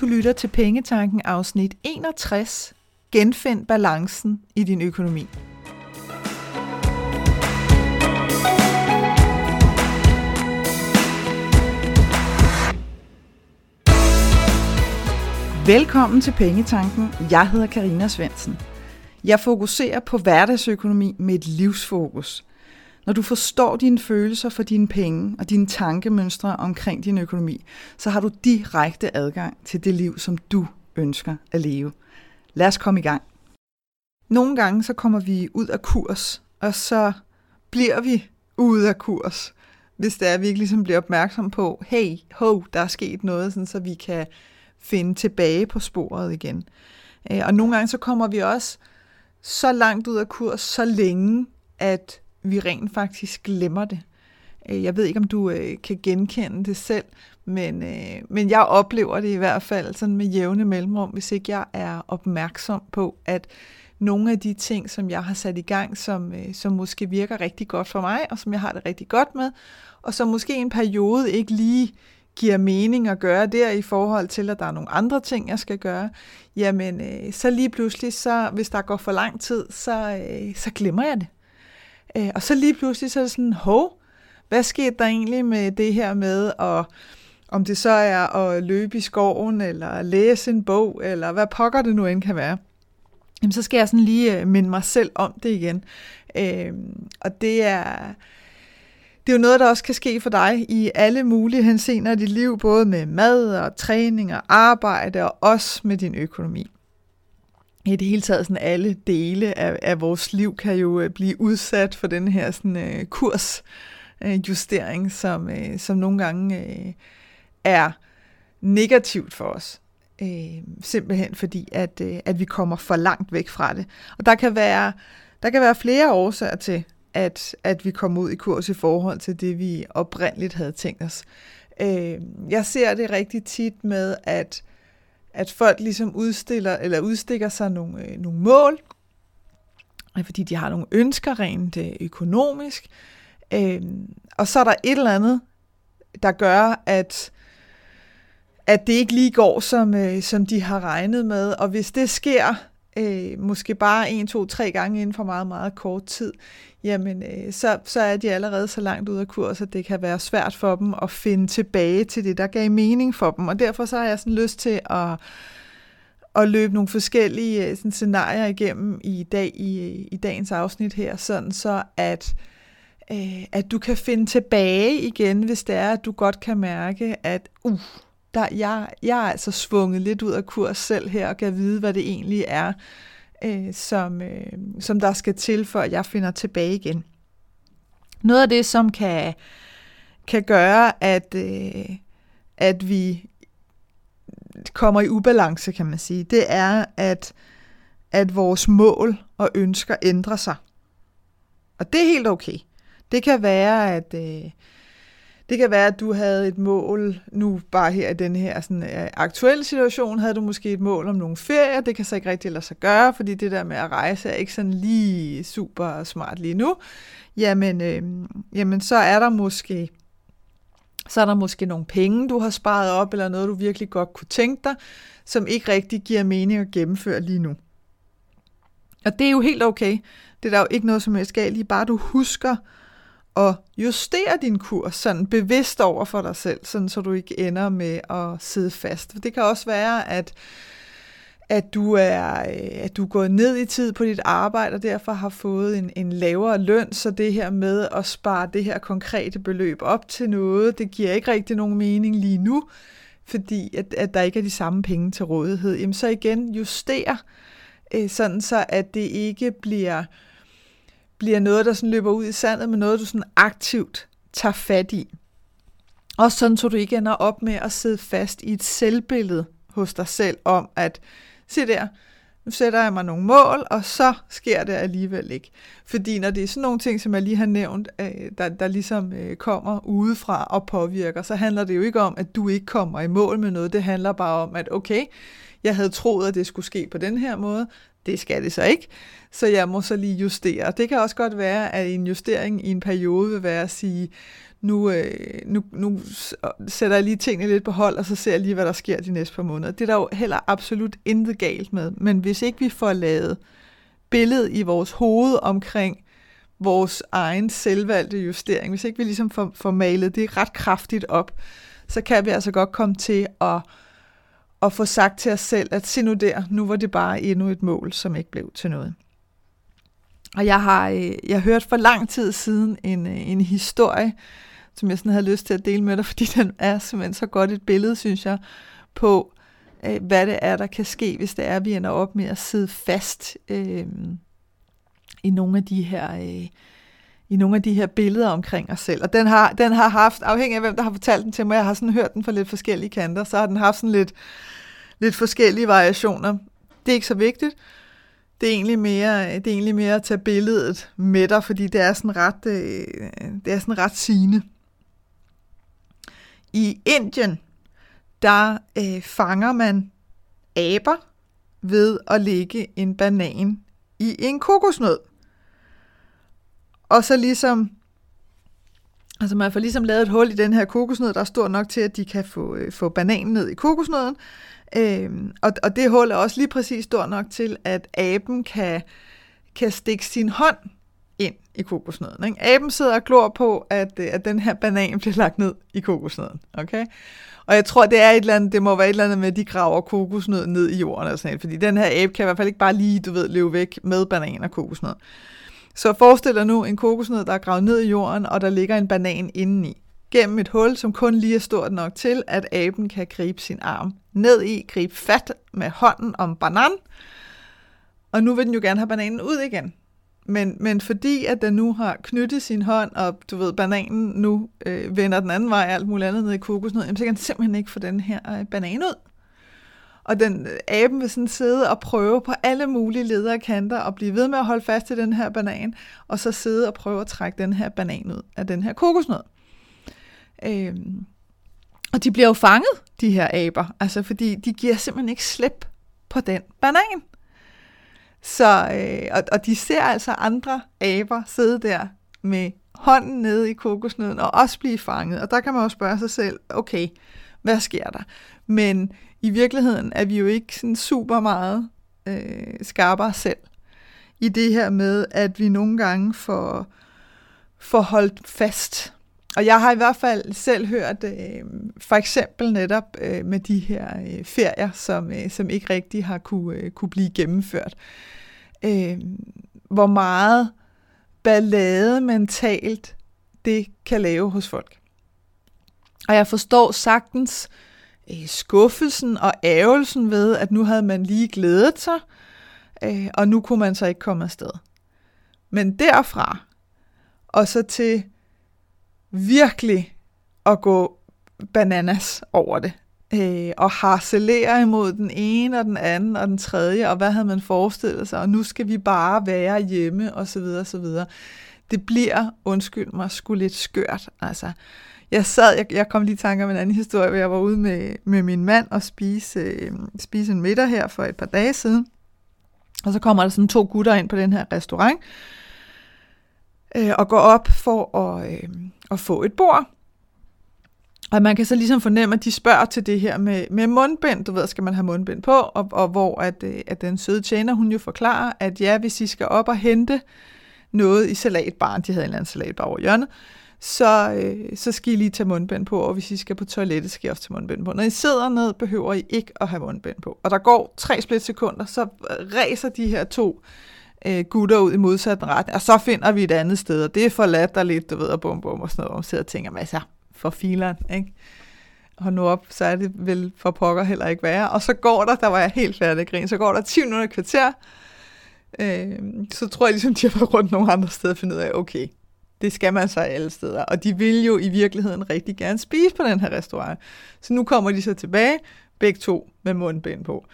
Du lytter til Pengetanken afsnit 61. Genfind balancen i din økonomi. Velkommen til Pengetanken. Jeg hedder Carina Svendsen. Jeg fokuserer på hverdagsøkonomi med et livsfokus. Når du forstår dine følelser for dine penge og dine tankemønstre omkring din økonomi, så har du direkte adgang til det liv, som du ønsker at leve. Lad os komme i gang. Nogle gange så kommer vi ud af kurs, og så bliver vi ude af kurs, hvis det er, at vi ikke ligesom bliver opmærksom på, hey, ho, der er sket noget, sådan, så vi kan finde tilbage på sporet igen. Og nogle gange så kommer vi også så langt ud af kurs, så længe, at vi rent faktisk glemmer det. Jeg ved ikke, om du kan genkende det selv, men jeg oplever det i hvert fald sådan med jævne mellemrum, hvis ikke jeg er opmærksom på, at nogle af de ting, som jeg har sat i gang, som måske virker rigtig godt for mig, og som jeg har det rigtig godt med, og som måske en periode ikke lige giver mening at gøre der i forhold til, at der er nogle andre ting, jeg skal gøre, jamen så lige pludselig, så, hvis der går for lang tid, så glemmer jeg det. Og så lige pludselig så er det sådan, hov, hvad skete der egentlig med det her med, og om det så er at løbe i skoven, eller læse en bog, eller hvad pokker det nu end kan være. Jamen, så skal jeg sådan lige minde mig selv om det igen. Og det er jo noget, der også kan ske for dig i alle mulige henseender i dit liv, både med mad og træning og arbejde, og også med din økonomi. I det hele taget sådan alle dele af vores liv kan jo blive udsat for den her sådan, kursjustering, som nogle gange er negativt for os. Simpelthen fordi, at vi kommer for langt væk fra det. Og der kan være flere årsager til, at vi kommer ud i kurs i forhold til det, vi oprindeligt havde tænkt os. Jeg ser det rigtig tit med, at folk ligesom udstikker sig nogle mål, fordi de har nogle ønsker rent økonomisk. Og så er der et eller andet, der gør, at det ikke lige går, som de har regnet med. Og hvis det sker, måske bare 1, 2, 3 gange inden for meget, meget kort tid, jamen så er de allerede så langt ud af kurs, at det kan være svært for dem at finde tilbage til det, der gav mening for dem. Og derfor så har jeg sådan lyst til at løbe nogle forskellige sådan, scenarier igennem i dag i dagens afsnit her, sådan så at du kan finde tilbage igen, hvis det er, at du godt kan mærke, at jeg er altså svunget lidt ud af kurs selv her, og kan vide, hvad det egentlig er, som der skal til, for at jeg finder tilbage igen. Noget af det, som kan gøre, at vi kommer i ubalance, kan man sige, det er, at vores mål og ønsker ændrer sig. Og det er helt okay. Det kan være, at du havde et mål, nu bare her i den her sådan, aktuelle situation, havde du måske et mål om nogle ferier, det kan så ikke rigtig lade sig gøre, fordi det der med at rejse er ikke sådan lige super smart lige nu. Jamen så er der måske nogle penge, du har sparet op, eller noget, du virkelig godt kunne tænke dig, som ikke rigtig giver mening at gennemføre lige nu. Og det er jo helt okay. Det er der jo ikke noget som helst galt i, bare du husker og justere din kurs sådan bevidst over for dig selv, sådan så du ikke ender med at sidde fast. For det kan også være, at du er gået ned i tid på dit arbejde, og derfor har fået en lavere løn, så det her med at spare det her konkrete beløb op til noget, det giver ikke rigtig nogen mening lige nu, fordi at der ikke er de samme penge til rådighed. Jamen så igen, justere, sådan så at det ikke bliver noget, der sådan løber ud i sandet, men noget, du sådan aktivt tager fat i. Og sådan, så du ikke ender op med at sidde fast i et selvbillede hos dig selv om, at se der, nu sætter jeg mig nogle mål, og så sker det alligevel ikke. Fordi når det er sådan nogle ting, som jeg lige har nævnt, der ligesom kommer udefra og påvirker, så handler det jo ikke om, at du ikke kommer i mål med noget. Det handler bare om, at okay, jeg havde troet, at det skulle ske på den her måde. Det skal det så ikke, så jeg må så lige justere. Det kan også godt være, at en justering i en periode vil være at sige, Nu sætter jeg lige tingene lidt på hold, og så ser jeg lige, hvad der sker de næste par måneder. Det er der jo heller absolut intet galt med. Men hvis ikke vi får lavet billedet i vores hoved omkring vores egen selvvalgte justering, hvis ikke vi ligesom får malet det ret kraftigt op, så kan vi altså godt komme til at få sagt til os selv, at se nu der, nu var det bare endnu et mål, som ikke blev til noget. Og jeg hørte for lang tid siden en historie, som jeg sådan havde lyst til at dele med dig, fordi den er simpelthen så godt et billede, synes jeg, på hvad det er, der kan ske, hvis det er, vi ender op med at sidde fast i nogle af de her billeder omkring os selv. Og den har haft, afhængig af hvem der har fortalt den til mig, jeg har sådan hørt den fra lidt forskellige kanter, så har den haft sådan lidt forskellige variationer. Det er ikke så vigtigt. Det er egentlig mere at tage billedet med dig, fordi det er sådan ret sigende. I Indien, der fanger man aber ved at lægge en banan i en kokosnød. Og så ligesom, altså man får ligesom lavet et hul i den her kokosnød, der er stor nok til, at de kan få bananen ned i kokosnøden. Og det hul er også lige præcis stor nok til, at aben kan stikke sin hånd ind i kokosnøden. Ikke? Aben sidder og glor på, at den her banan bliver lagt ned i kokosnøden. Okay? Og jeg tror, det må være et eller andet med, at de graver kokosnøden ned i jorden. Og sådan noget, fordi den her abe kan i hvert fald ikke bare lige, løbe væk med banan og kokosnød. Så forestil dig nu en kokosnød, der er gravet ned i jorden, og der ligger en banan indeni. Gennem et hul, som kun lige er stort nok til, at aben kan gribe sin arm ned i, gribe fat med hånden om bananen. Og nu vil den jo gerne have bananen ud igen. Men fordi at den nu har knyttet sin hånd, og bananen nu vender den anden vej, alt muligt andet ned i kokosnøden, så kan den simpelthen ikke få den her banan ud. Og aben vil sådan sidde og prøve på alle mulige ledere kanter og blive ved med at holde fast i den her banan, og så sidde og prøve at trække den her banan ud af den her kokosnød. Og de bliver jo fanget, de her aber, altså fordi de giver simpelthen ikke slip på den banan. Så, og de ser altså andre aber sidde der med hånden nede i kokosnøden og også blive fanget. Og der kan man jo spørge sig selv, okay, hvad sker der? Men i virkeligheden er vi jo ikke sådan super meget skarpere selv i det her med, at vi nogle gange får holdt fast. Og jeg har i hvert fald selv hørt, for eksempel netop med de her ferier, som ikke rigtig har kunne blive gennemført, hvor meget ballade mentalt det kan lave hos folk. Og jeg forstår sagtens skuffelsen og ærgelsen ved, at nu havde man lige glædet sig, og nu kunne man så ikke komme afsted. Men derfra, og så til virkelig at gå bananas over det, og harcelere imod den ene og den anden og den tredje, og hvad havde man forestillet sig, og nu skal vi bare være hjemme, og så videre, så videre. Det bliver, undskyld mig, sgu lidt skørt, altså. Jeg kom lige i tanke om en anden historie, hvor jeg var ude med min mand og spise en middag her for et par dage siden. Og så kommer der sådan 2 gutter ind på den her restaurant, og går op for at få et bord. Og man kan så ligesom fornemme, at de spørger til det her med mundbind. Du ved, skal man have mundbind på? Og hvor at den søde tjener, hun jo forklarer, at ja, hvis I skal op og hente noget i salatbaren, de havde en eller anden salatbar over hjørnet, så skal I lige tage mundbind på, og hvis I skal på toilettet, skal I også tage mundbind på. Når I sidder ned, behøver I ikke at have mundbind på. Og der går 3 splitsekunder, så ræser de her 2 gutter ud i modsat retning, og så finder vi et andet sted, og det er forladt der lidt, og bum bum og sådan noget, og man sidder og tænker, altså, for fileren, ikke? Og nu op, så er det vel for pokker heller ikke værre. Og så går der var jeg helt færdig at grine, så går der 20 minutter kvarter, så tror jeg ligesom, de har været rundt nogle andre steder og finde ud af, okay, det skal man så alle steder. Og de vil jo i virkeligheden rigtig gerne spise på den her restaurant. Så nu kommer de så tilbage, begge 2 med mundbind på.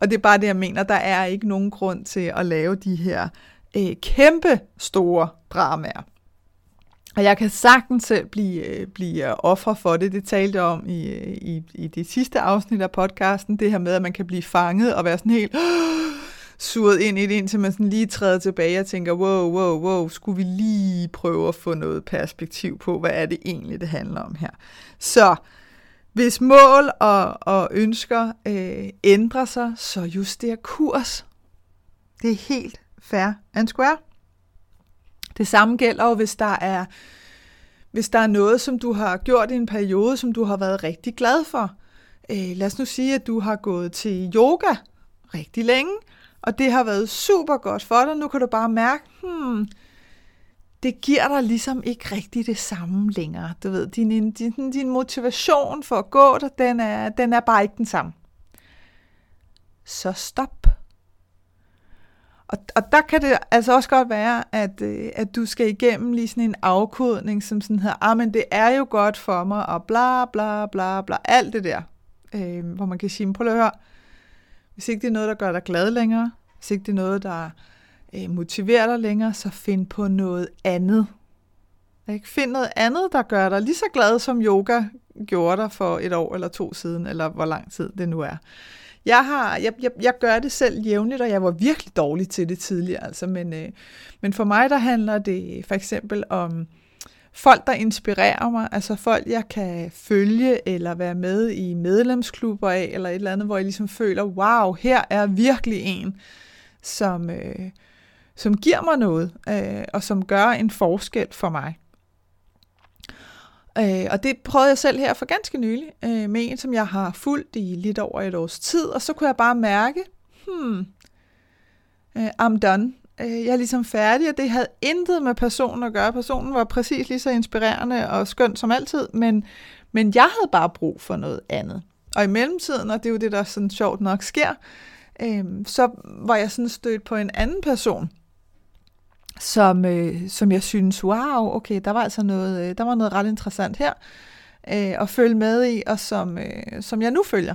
Og det er bare det, jeg mener. Der er ikke nogen grund til at lave de her kæmpe store dramaer. Og jeg kan sagtens selv blive offer for det. Det talte jeg om i det sidste afsnit af podcasten. Det her med, at man kan blive fanget og være sådan helt suget ind i det, indtil man sådan lige træder tilbage og tænker, wow, skulle vi lige prøve at få noget perspektiv på, hvad er det egentlig, det handler om her. Så hvis mål og ønsker ændrer sig, så juster kurs. Det er helt fair and square. Det samme gælder jo, hvis der er noget, som du har gjort i en periode, som du har været rigtig glad for. Lad os nu sige, at du har gået til yoga rigtig længe, og det har været super godt for dig. Nu kan du bare mærke, det giver dig ligesom ikke rigtig det samme længere. Du ved, din motivation for at gå der, den er bare ikke den samme. Så stop. Og der kan det altså også godt være, at du skal igennem lige sådan en afkodning, som sådan hedder, men det er jo godt for mig, og bla bla bla bla, alt det der, hvor man kan sige, prøv at høre, hvis ikke det er noget, der gør dig glad længere, hvis ikke det er noget, der motiverer dig længere, så find på noget andet. Ikke? Find noget andet, der gør dig lige så glad, som yoga gjorde dig for 1 år eller 2 siden, eller hvor lang tid det nu er. Jeg gør det selv jævnligt, og jeg var virkelig dårlig til det tidligere. Altså. Men for mig, der handler det for eksempel om folk, der inspirerer mig. Altså folk, jeg kan følge eller være med i medlemsklubber af, eller et eller andet, hvor jeg ligesom føler, wow, her er virkelig en, som giver mig noget, og som gør en forskel for mig. Og det prøvede jeg selv her for ganske nylig med en, som jeg har fulgt i lidt over 1 års tid, og så kunne jeg bare mærke, I'm done. Jeg er ligesom færdig, og det havde intet med personen at gøre. Personen var præcis lige så inspirerende og skøn som altid, men jeg havde bare brug for noget andet. Og i mellemtiden, og det er jo det, der sådan sjovt nok sker, så var jeg sådan stødt på en anden person, som jeg synes, wow, okay, der var altså noget, der var noget ret interessant her at følge med i, og som jeg nu følger.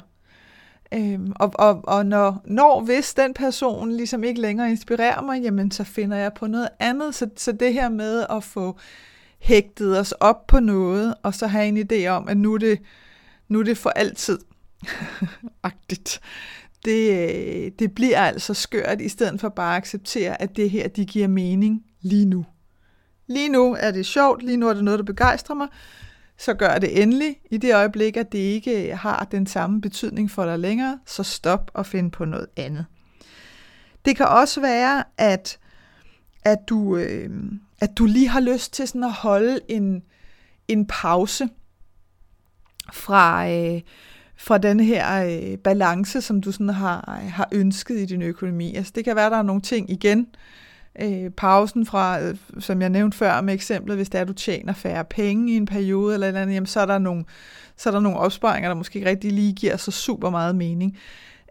Og når hvis den person ligesom ikke længere inspirerer mig, jamen så finder jeg på noget andet. Så det her med at få hægtet os op på noget, og så have en idé om, at nu er det for altid agtigt. Det bliver altså skørt, i stedet for bare at acceptere, at det her, de giver mening lige nu. Lige nu er det sjovt, lige nu er det noget, der begejstrer mig, så gør det endelig. I det øjeblik, at det ikke har den samme betydning for dig længere, så stop og find på noget andet. Det kan også være, at du lige har lyst til sådan at holde en pause fra den her balance, som du sådan har ønsket i din økonomi. Altså det kan være, at der er nogle ting igen. Pausen fra, som jeg nævnte før med eksemplet, hvis det er, at du tjener færre penge i en periode, eller andet, jamen, så er der nogle opsparinger, der måske ikke rigtig lige giver så super meget mening.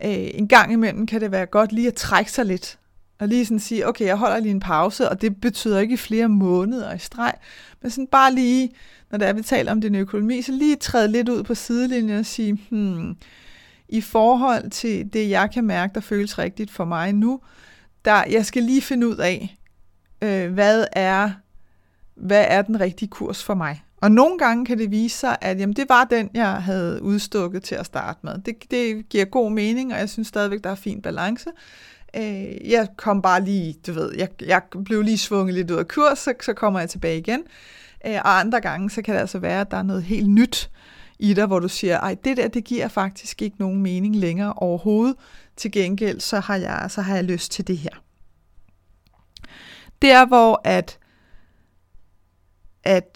En gang imellem kan det være godt lige at trække sig lidt, og lige sådan sige, okay, jeg holder lige en pause, og det betyder ikke flere måneder i streg, men sådan bare lige, når det er, vi taler om din økonomi, så lige træde lidt ud på sidelinjen og sige, i forhold til det, jeg kan mærke, der føles rigtigt for mig nu, jeg skal lige finde ud af, hvad er den rigtige kurs for mig. Og nogle gange kan det vise sig, at jamen, det var den, jeg havde udstukket til at starte med. Det giver god mening, og jeg synes stadigvæk, der er fin balance. Jeg kom bare lige, du ved, jeg blev lige svunget lidt ud af kurs, så kommer jeg tilbage igen. Og andre gange, så kan det altså være, at der er noget helt nyt i dig, hvor du siger, ej, det der, det giver faktisk ikke nogen mening længere overhovedet. Til gengæld, så har jeg lyst til det her. Der, hvor at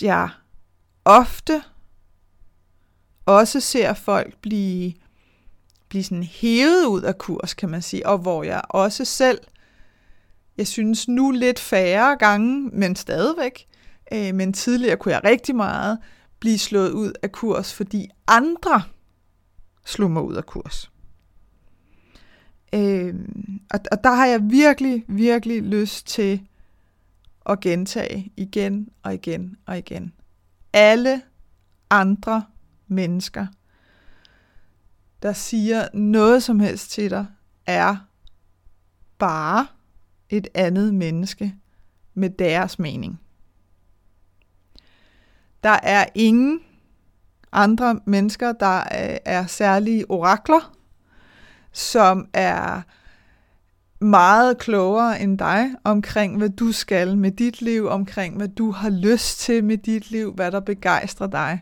jeg ofte også ser folk blive sådan hævet ud af kurs, kan man sige, og hvor jeg også selv, jeg synes nu lidt færre gange, men stadigvæk, men tidligere kunne jeg rigtig meget blive slået ud af kurs, fordi andre slog mig ud af kurs. Og der har jeg virkelig, virkelig lyst til at gentage igen og igen og igen. Alle andre mennesker, der siger noget som helst til dig, er bare et andet menneske med deres mening. Der er ingen andre mennesker, der er særlige orakler, som er meget klogere end dig omkring, hvad du skal med dit liv, omkring, hvad du har lyst til med dit liv, hvad der begejstrer dig.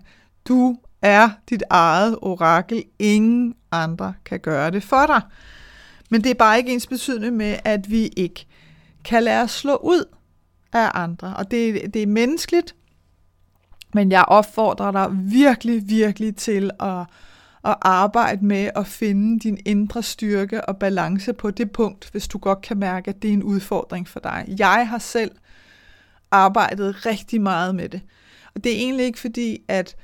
Du er dit eget orakel. Ingen andre kan gøre det for dig. Men det er bare ikke ensbetydende med, at vi ikke kan lade os slå ud af andre. Og det er menneskeligt, men jeg opfordrer dig virkelig, virkelig til at arbejde med at finde din indre styrke og balance på det punkt, hvis du godt kan mærke, at det er en udfordring for dig. Jeg har selv arbejdet rigtig meget med det. Og det er egentlig ikke fordi, at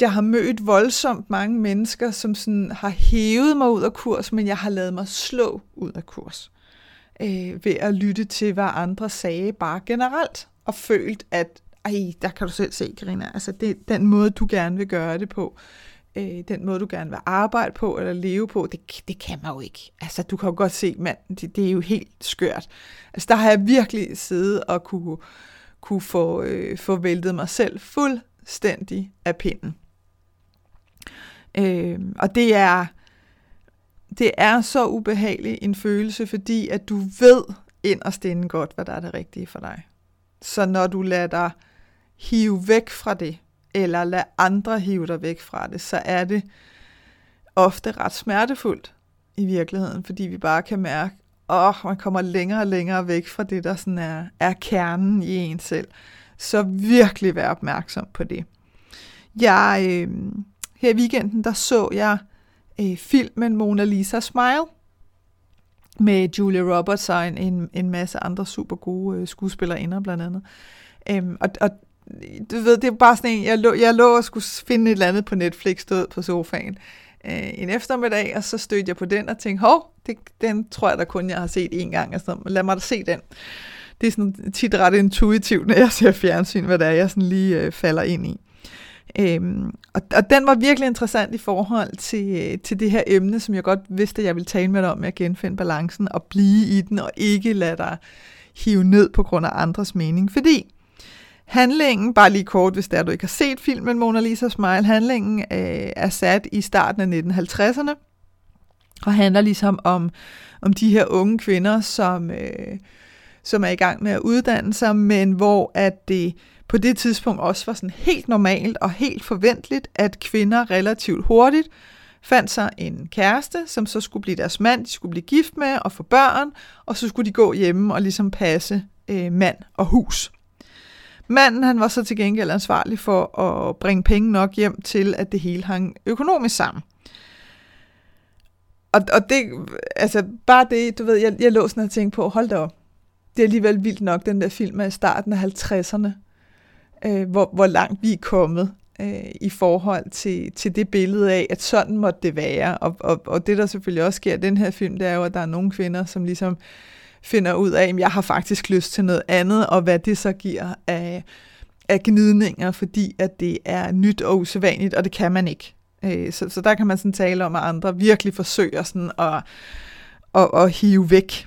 jeg har mødt voldsomt mange mennesker, som sådan har hævet mig ud af kurs, men jeg har ladet mig slå ud af kurs. Ved at lytte til, hvad andre sagde bare generelt, og følt, at der kan du selv se, Carina, altså det, den måde, du gerne vil gøre det på, den måde, du gerne vil arbejde på eller leve på, det kan man jo ikke. Altså, du kan jo godt se, mand, det er jo helt skørt. Altså, der har jeg virkelig siddet og kunne få væltet mig selv fuldstændig af pinden. Og det er så ubehagelig en følelse, fordi at du ved inderst inde godt, hvad der er det rigtige for dig. Så når du lader dig hive væk fra det, eller lad andre hive dig væk fra det, så er det ofte ret smertefuldt i virkeligheden, fordi vi bare kan mærke, man kommer længere og længere væk fra det, der sådan er kernen i en selv. Så virkelig vær opmærksom på det. Her i weekenden, der så jeg filmen Mona Lisa Smile, med Julia Roberts og en masse andre super gode skuespillerinder blandt andet. Og du ved, det er bare sådan en, jeg lå og skulle finde et eller andet på Netflix, stod på sofaen en eftermiddag, og så stødte jeg på den og tænkte, den tror jeg da kun, jeg har set én gang. Og sådan, lad mig da se den. Det er sådan tit ret intuitivt, når jeg ser fjernsyn, hvad det er, jeg sådan lige falder ind i. Og den var virkelig interessant i forhold til det her emne, som jeg godt vidste, at jeg ville tale med dig om, at genfinde balancen og blive i den, og ikke lade dig hive ned på grund af andres mening. Fordi handlingen, bare lige kort, hvis der du ikke har set filmen Mona Lisa Smile, handlingen er sat i starten af 1950'erne, og handler ligesom om de her unge kvinder, som er i gang med at uddanne sig, men hvor at det på det tidspunkt også var sådan helt normalt og helt forventeligt, at kvinder relativt hurtigt fandt sig en kæreste, som så skulle blive deres mand, de skulle blive gift med og få børn, og så skulle de gå hjemme og ligesom passe mand og hus. Manden, han var så til gengæld ansvarlig for at bringe penge nok hjem til, at det hele hang økonomisk sammen. Og det, altså bare det, du ved, jeg lå sådan og tænkte på, hold da op. Det er alligevel vildt nok, den der film af starten af 50'erne, hvor langt vi er kommet i forhold til det billede af, at sådan måtte det være. Og det, der selvfølgelig også sker i den her film, det er jo, at der er nogle kvinder, som ligesom finder ud af, at jeg har faktisk lyst til noget andet, og hvad det så giver af gnidninger, fordi at det er nyt og usædvanligt, og det kan man ikke. Så der kan man sådan tale om, at andre virkelig forsøger sådan at hive væk.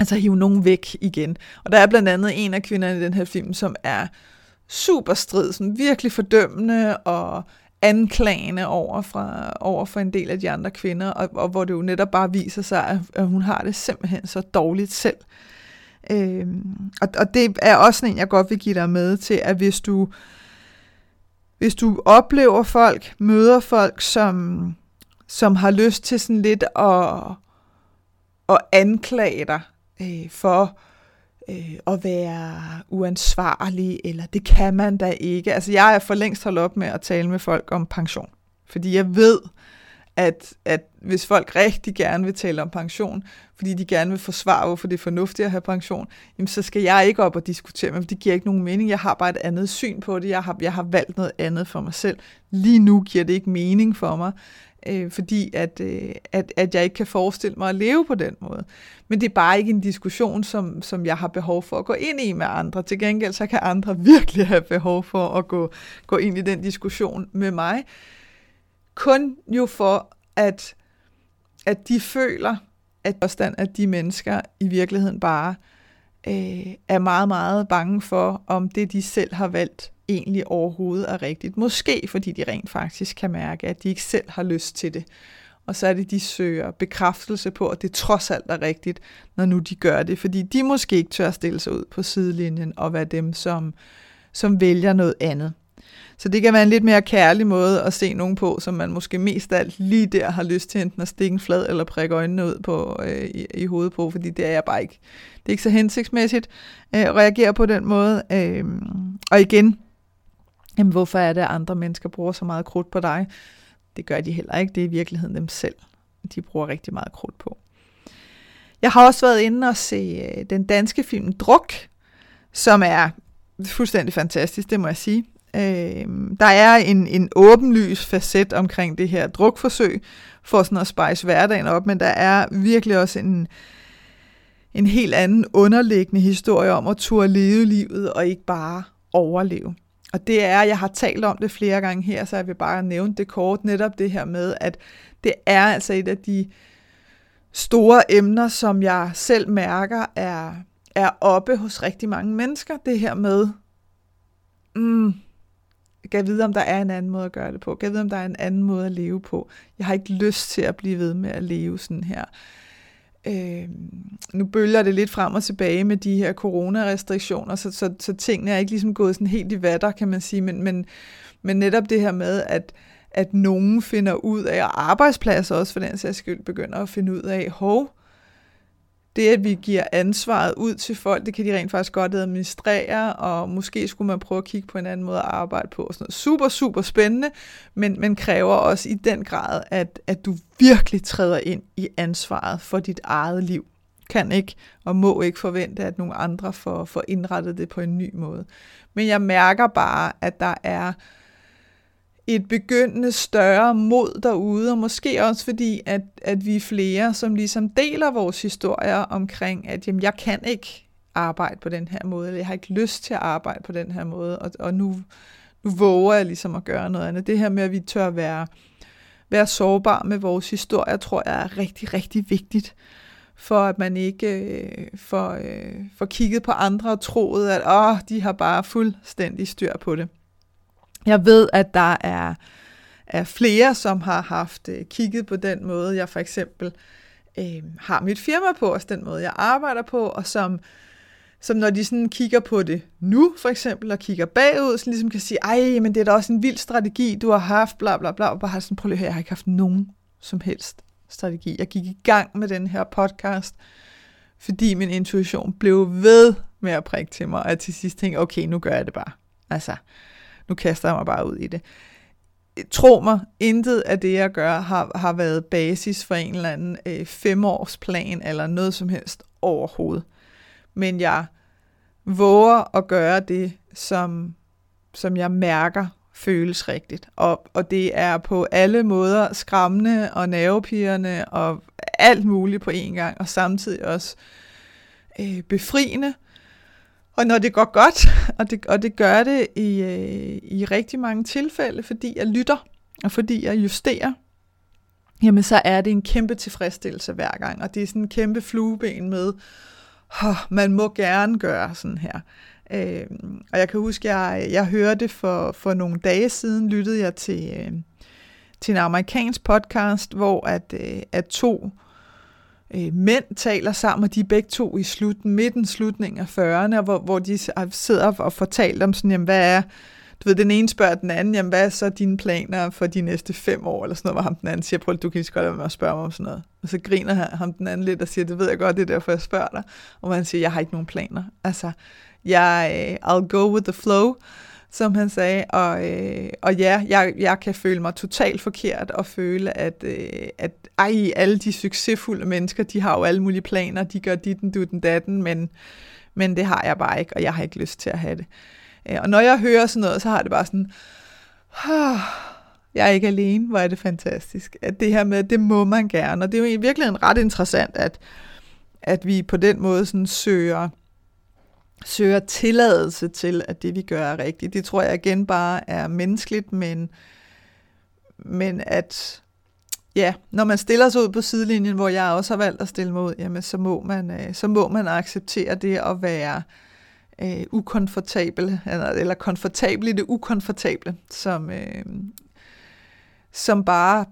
Altså hive nogen væk igen. Og der er blandt andet en af kvinderne i den her film, som er super strid, sådan virkelig fordømmende og anklagende over for en del af de andre kvinder, og hvor det jo netop bare viser sig, at hun har det simpelthen så dårligt selv. Og det er også en, jeg godt vil give dig med til, at hvis du oplever folk, møder folk, som har lyst til sådan lidt at anklage dig for at være uansvarlig, eller det kan man da ikke. Altså, jeg er for længst holdt op med at tale med folk om pension. Fordi jeg ved, at hvis folk rigtig gerne vil tale om pension, fordi de gerne vil forsvare, hvorfor det er fornuftigt at have pension, jamen, så skal jeg ikke op og diskutere med dem. Det giver ikke nogen mening. Jeg har bare et andet syn på det. Jeg har valgt noget andet for mig selv. Lige nu giver det ikke mening for mig, fordi at jeg ikke kan forestille mig at leve på den måde. Men det er bare ikke en diskussion, som jeg har behov for at gå ind i med andre. Til gengæld så kan andre virkelig have behov for at gå ind i den diskussion med mig. Kun jo for, at de føler, at de mennesker i virkeligheden bare er meget, meget bange for, om det de selv har valgt, egentlig overhovedet er rigtigt. Måske fordi de rent faktisk kan mærke, at de ikke selv har lyst til det. og så er det, de søger bekræftelse på, at det trods alt er rigtigt, når nu de gør det, fordi de måske ikke tør stille sig ud på sidelinjen og være dem, som vælger noget andet. Så det kan være en lidt mere kærlig måde at se nogen på, som man måske mest af alt lige der har lyst til enten at stikke en flad eller prikke øjnene ud på, i hovedet på, fordi det er jeg bare ikke. Det er ikke så hensigtsmæssigt at reagere på den måde. Og igen, jamen, hvorfor er det, at andre mennesker bruger så meget krudt på dig? Det gør de heller ikke. Det er i virkeligheden dem selv, de bruger rigtig meget krudt på. Jeg har også været inde og se den danske film Druk, som er fuldstændig fantastisk, det må jeg sige. Der er en åbenlys facet omkring det her drukforsøg, for sådan at spejse hverdagen op, men der er virkelig også en helt anden underliggende historie om at turde leve livet og ikke bare overleve. Og det er, jeg har talt om det flere gange her, så jeg vil bare nævne det kort, netop det her med, at det er altså et af de store emner, som jeg selv mærker er oppe hos rigtig mange mennesker, det her med, kan vide, om der er en anden måde at gøre det på, kan vide, om der er en anden måde at leve på, jeg har ikke lyst til at blive ved med at leve sådan her. Nu bølger det lidt frem og tilbage med de her coronarestriktioner, så tingene er ikke ligesom gået sådan helt i vatter, kan man sige, men netop det her med, at nogen finder ud af, og arbejdspladser også for den sags skyld, begynder at finde ud af, det at vi giver ansvaret ud til folk, det kan de rent faktisk godt administrere, og måske skulle man prøve at kigge på en anden måde at arbejde på. Sådan noget. Super, super spændende, men kræver også i den grad, at du virkelig træder ind i ansvaret for dit eget liv. Kan ikke og må ikke forvente, at nogle andre får indrettet det på en ny måde. Men jeg mærker bare, at der er et begyndende større mod derude, og måske også fordi, at vi er flere, som ligesom deler vores historier omkring, at jamen, jeg kan ikke arbejde på den her måde, eller jeg har ikke lyst til at arbejde på den her måde, og nu våger jeg ligesom at gøre noget andet. Det her med, at vi tør være sårbare med vores historier, tror jeg er rigtig, rigtig vigtigt, for at man ikke får kigget på andre og troet, at de har bare fuldstændig styr på det. Jeg ved, at der er flere, som har haft kigget på den måde, jeg for eksempel har mit firma på, også den måde, jeg arbejder på, og som når de sådan kigger på det nu, for eksempel, og kigger bagud, så ligesom kan sige, ej, men det er da også en vild strategi, du har haft, bla bla bla, og bare har sådan, prøv lige at høre, jeg har ikke haft nogen som helst strategi. Jeg gik i gang med den her podcast, fordi min intuition blev ved med at prikke til mig, og til sidst tænkte, okay, nu gør jeg det bare. Altså, nu kaster jeg mig bare ud i det. Tro mig, intet af det, jeg gør, har været basis for en eller anden 5-årsplan eller noget som helst overhovedet. Men jeg våger at gøre det, som jeg mærker føles rigtigt. Og det er på alle måder skræmmende og nervepirrende og alt muligt på én gang, og samtidig også befriende. Og når det går godt, og det gør det i rigtig mange tilfælde, fordi jeg lytter, og fordi jeg justerer, jamen så er det en kæmpe tilfredsstillelse hver gang, og det er sådan en kæmpe flueben med, man må gerne gøre sådan her. Og jeg kan huske, jeg hørte for nogle dage siden, lyttede jeg til en amerikansk podcast, hvor at to mænd taler sammen, og de er begge to i slutningen af 40'erne, hvor de sidder og fortæller om sådan, jamen hvad er, du ved, den ene spørger den anden, jamen hvad er så dine planer for de næste 5 år, eller sådan noget, hvor ham den anden siger, prøv du kan ikke godt lade være med at spørge mig om sådan noget. Og så griner ham den anden lidt og siger, det ved jeg godt, det er derfor jeg spørger dig. Og han siger, jeg har ikke nogen planer. Altså, I'll go with the flow, som han sagde, og ja, jeg kan føle mig totalt forkert og føle, at alle de succesfulde mennesker, de har jo alle mulige planer, de gør ditten, dutten, datten, men det har jeg bare ikke, og jeg har ikke lyst til at have det. Og når jeg hører sådan noget, så har det bare sådan, jeg er ikke alene, hvor er det fantastisk. At det her med, det må man gerne, og det er jo i virkeligheden ret interessant, at vi på den måde sådan søger tilladelse til, at det vi gør er rigtigt. Det tror jeg igen bare er menneskeligt, men at ja, når man stiller sig ud på sidelinjen, hvor jeg også har valgt at stille mig ud, jamen så må man acceptere det at være ukomfortabel eller komfortabel i det ukomfortable, som som bare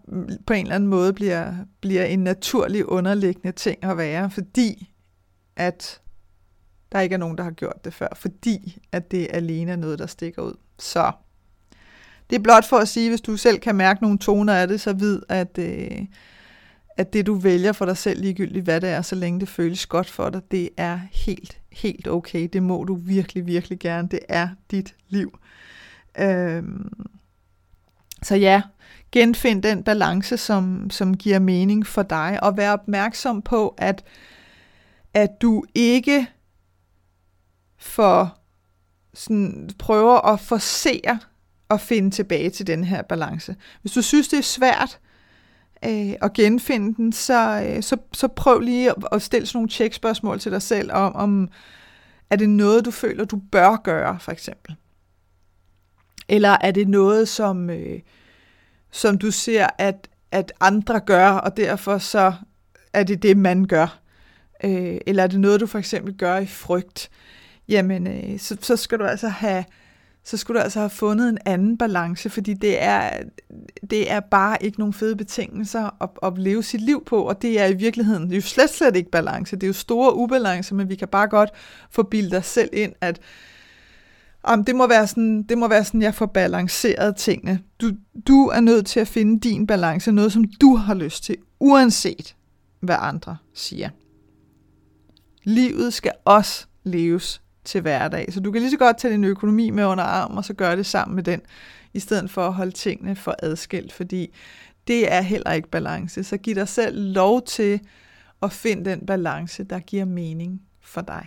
på en eller anden måde bliver en naturlig underliggende ting at være, fordi at der ikke er nogen, der har gjort det før, fordi at det alene er noget, der stikker ud. Så det er blot for at sige, hvis du selv kan mærke nogle toner af det, så vid, at det du vælger for dig selv, ligegyldigt hvad det er, så længe det føles godt for dig, det er helt, helt okay. Det må du virkelig, virkelig gerne. Det er dit liv. Så ja, genfind den balance, som giver mening for dig, og vær opmærksom på, at du ikke prøver at forsere at finde tilbage til den her balance. Hvis du synes, det er svært at genfinde den, så prøv lige at stille sådan nogle tjekspørgsmål til dig selv om er det noget, du føler, du bør gøre, for eksempel? Eller er det noget, som du ser, at andre gør, og derfor så er det, man gør? Eller er det noget, du for eksempel gør i frygt? Jamen, så skal du altså have fundet en anden balance, fordi det er bare ikke nogen fede betingelser at leve sit liv på, og det er i virkeligheden, det er jo slet ikke balance, det er jo store ubalancer, men vi kan bare godt få bildet os selv ind, at det må være sådan, jeg får balanceret tingene. Du er nødt til at finde din balance, noget som du har lyst til, uanset hvad andre siger. Livet skal også leves til hverdag. Så du kan lige så godt tage din økonomi med under armen, og så gøre det sammen med den, i stedet for at holde tingene for adskilt, fordi det er heller ikke balance. Så giv dig selv lov til at finde den balance, der giver mening for dig.